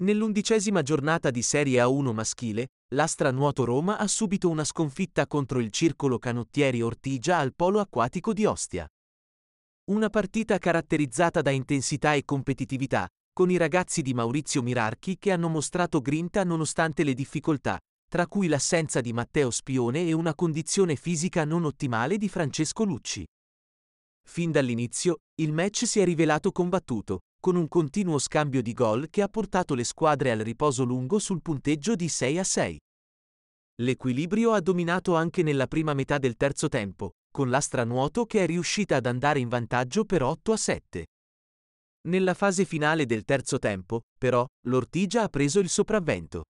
Nell'11ª giornata di Serie A1 maschile, l'Astra Nuoto Roma ha subito una sconfitta contro il Circolo Canottieri Ortigia al Polo Acquatico di Ostia. Una partita caratterizzata da intensità e competitività, con i ragazzi di Maurizio Mirarchi che hanno mostrato grinta nonostante le difficoltà, tra cui l'assenza di Matteo Spione e una condizione fisica non ottimale di Francesco Lucci. Fin dall'inizio, il match si è rivelato combattuto, con un continuo scambio di gol che ha portato le squadre al riposo lungo sul punteggio di 6-6. L'equilibrio ha dominato anche nella prima metà del terzo tempo, con l'Astra Nuoto che è riuscita ad andare in vantaggio per 8-7. Nella fase finale del terzo tempo, però, l'Ortigia ha preso il sopravvento.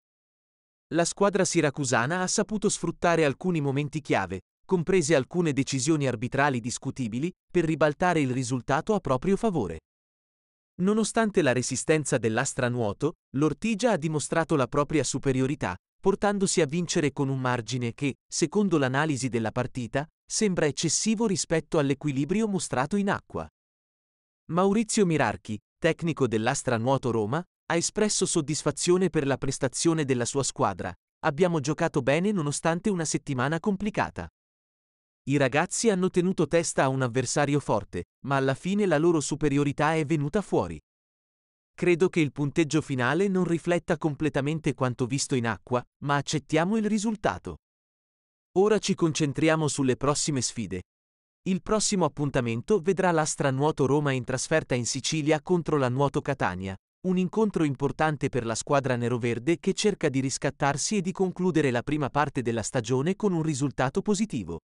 La squadra siracusana ha saputo sfruttare alcuni momenti chiave, comprese alcune decisioni arbitrali discutibili, per ribaltare il risultato a proprio favore. Nonostante la resistenza dell'Astra Nuoto, l'Ortigia ha dimostrato la propria superiorità, portandosi a vincere con un margine che, secondo l'analisi della partita, sembra eccessivo rispetto all'equilibrio mostrato in acqua. Maurizio Mirarchi, tecnico dell'Astra Nuoto Roma, ha espresso soddisfazione per la prestazione della sua squadra. Abbiamo giocato bene nonostante una settimana complicata. I ragazzi hanno tenuto testa a un avversario forte, ma alla fine la loro superiorità è venuta fuori. Credo che il punteggio finale non rifletta completamente quanto visto in acqua, ma accettiamo il risultato. Ora ci concentriamo sulle prossime sfide. Il prossimo appuntamento vedrà l'Astra Nuoto Roma in trasferta in Sicilia contro la Nuoto Catania, un incontro importante per la squadra neroverde che cerca di riscattarsi e di concludere la prima parte della stagione con un risultato positivo.